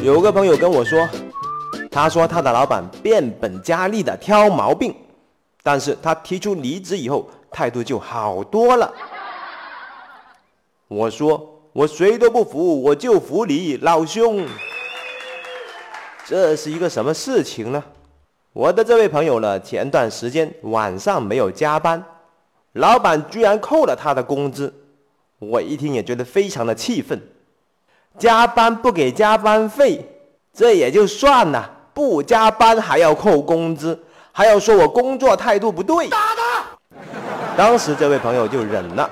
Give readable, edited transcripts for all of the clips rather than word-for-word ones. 有个朋友跟我说，他说他的老板变本加厉的挑毛病，但是他提出离职以后态度就好多了。我说我谁都不服，我就服你老兄。这是一个什么事情呢？我的这位朋友呢，前段时间晚上没有加班，老板居然扣了他的工资。我一听也觉得非常的气愤，加班不给加班费这也就算了，不加班还要扣工资，还要说我工作态度不对，打他！当时这位朋友就忍了，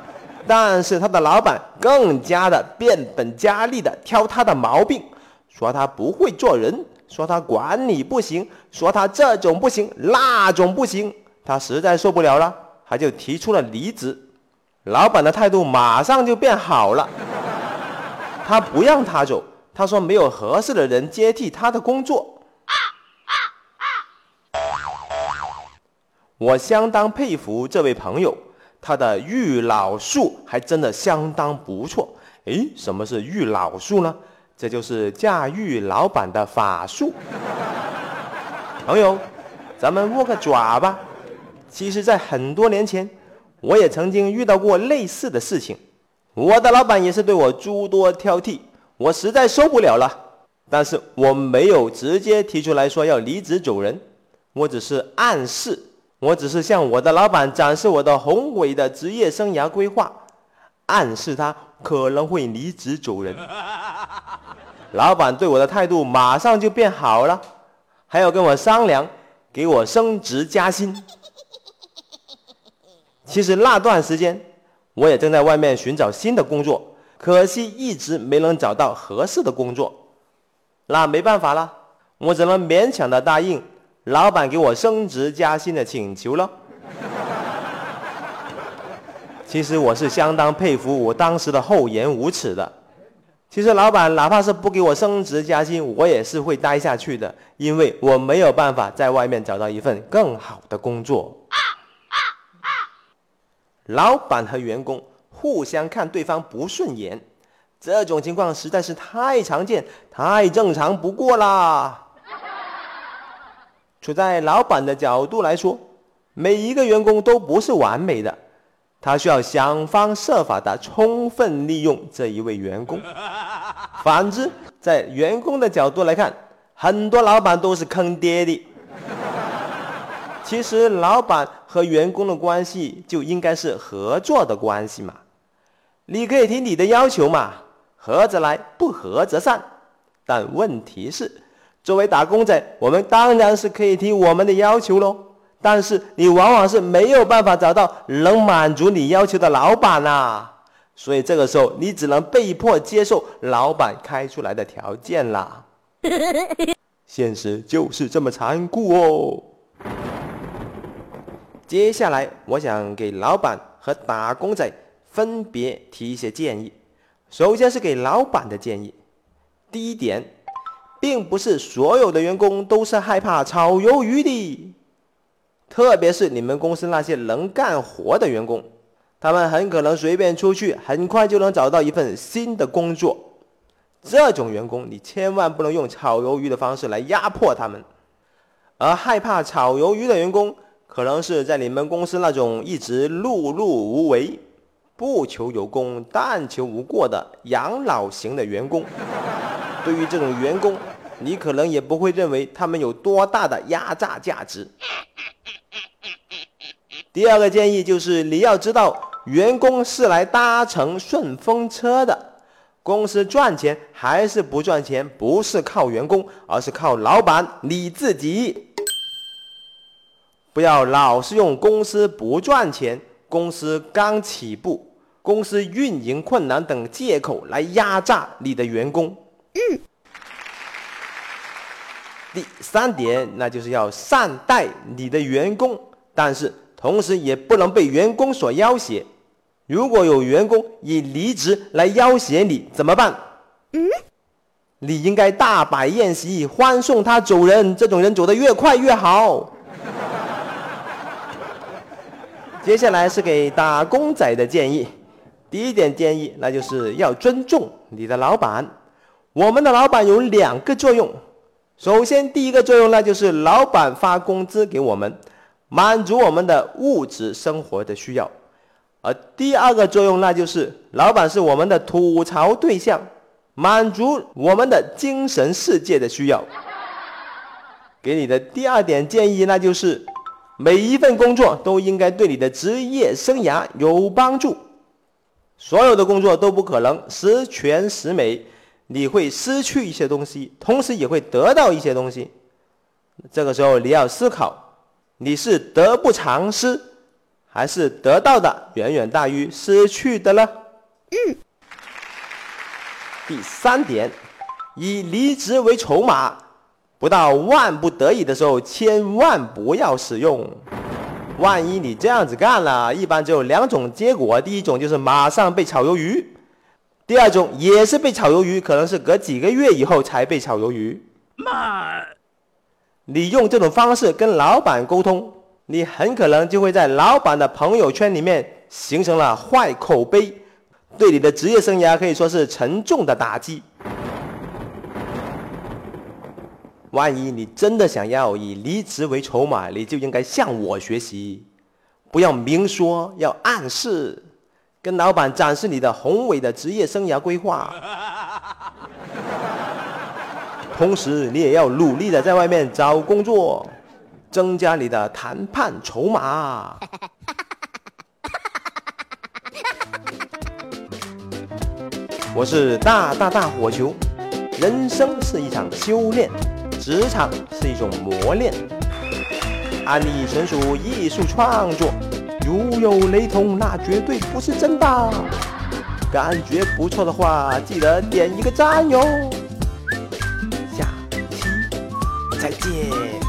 但是他的老板更加的变本加厉的挑他的毛病，说他不会做人，说他管理不行，说他这种不行那种不行，他实在受不了了，他就提出了离职。老板的态度马上就变好了，他不让他走，他说没有合适的人接替他的工作。我相当佩服这位朋友，他的御老术还真的相当不错。诶，什么是御老术呢？这就是驾驭老板的法术。朋友，咱们握个爪吧。其实在很多年前，我也曾经遇到过类似的事情，我的老板也是对我诸多挑剔，我实在受不了了，但是我没有直接提出来说要离职走人，我只是暗示，我只是向我的老板展示我的宏伟的职业生涯规划，暗示他可能会离职走人。老板对我的态度马上就变好了，还要跟我商量给我升职加薪。其实那段时间我也正在外面寻找新的工作，可惜一直没能找到合适的工作，那没办法了，我只能勉强的答应老板给我升职加薪的请求了。其实我是相当佩服我当时的厚颜无耻的，其实老板哪怕是不给我升职加薪，我也是会待下去的，因为我没有办法在外面找到一份更好的工作。老板和员工互相看对方不顺眼，这种情况实在是太常见，太正常不过啦。处在老板的角度来说，每一个员工都不是完美的，他需要想方设法的充分利用这一位员工。反之，在员工的角度来看，很多老板都是坑爹的。其实老板和员工的关系就应该是合作的关系嘛，你可以提你的要求嘛，合则来不合则散。但问题是，作为打工仔，我们当然是可以提我们的要求咯，但是你往往是没有办法找到能满足你要求的老板啊，所以这个时候你只能被迫接受老板开出来的条件啦。现实就是这么残酷哦。接下来我想给老板和打工仔分别提一些建议。首先是给老板的建议。第一点，并不是所有的员工都是害怕炒鱿鱼的，特别是你们公司那些能干活的员工，他们很可能随便出去，很快就能找到一份新的工作。这种员工你千万不能用炒鱿鱼的方式来压迫他们。而害怕炒鱿鱼的员工，可能是在你们公司那种一直碌碌无为，不求有功但求无过的养老型的员工。对于这种员工，你可能也不会认为他们有多大的压榨价值。第二个建议就是你要知道，员工是来搭乘顺风车的，公司赚钱还是不赚钱不是靠员工，而是靠老板你自己。不要老是用公司不赚钱、公司刚起步、公司运营困难等借口来压榨你的员工。第三点，那就是要善待你的员工，但是同时也不能被员工所要挟。如果有员工以离职来要挟你，怎么办？你应该大摆宴席欢送他走人，这种人走得越快越好。接下来是给打工仔的建议。第一点建议，那就是要尊重你的老板。我们的老板有两个作用，首先第一个作用呢，就是老板发工资给我们，满足我们的物质生活的需要；而第二个作用呢，就是老板是我们的吐槽对象，满足我们的精神世界的需要。给你的第二点建议那就是，每一份工作都应该对你的职业生涯有帮助。所有的工作都不可能十全十美，你会失去一些东西，同时也会得到一些东西。这个时候你要思考，你是得不偿失，还是得到的远远大于失去的呢？第三点，以离职为筹码，不到万不得已的时候千万不要使用。万一你这样子干了，一般只有两种结果，第一种就是马上被炒鱿鱼，第二种也是被炒鱿鱼，可能是隔几个月以后才被炒鱿鱼。你用这种方式跟老板沟通，你很可能就会在老板的朋友圈里面形成了坏口碑，对你的职业生涯可以说是沉重的打击。万一你真的想要以离职为筹码，你就应该向我学习，不要明说，要暗示，跟老板展示你的宏伟的职业生涯规划。同时你也要努力的在外面找工作，增加你的谈判筹码。我是大火球。人生是一场修炼，职场是一种磨练。安利纯属艺术创作，如有雷同，那绝对不是真的。感觉不错的话，记得点一个赞哟。下期再见。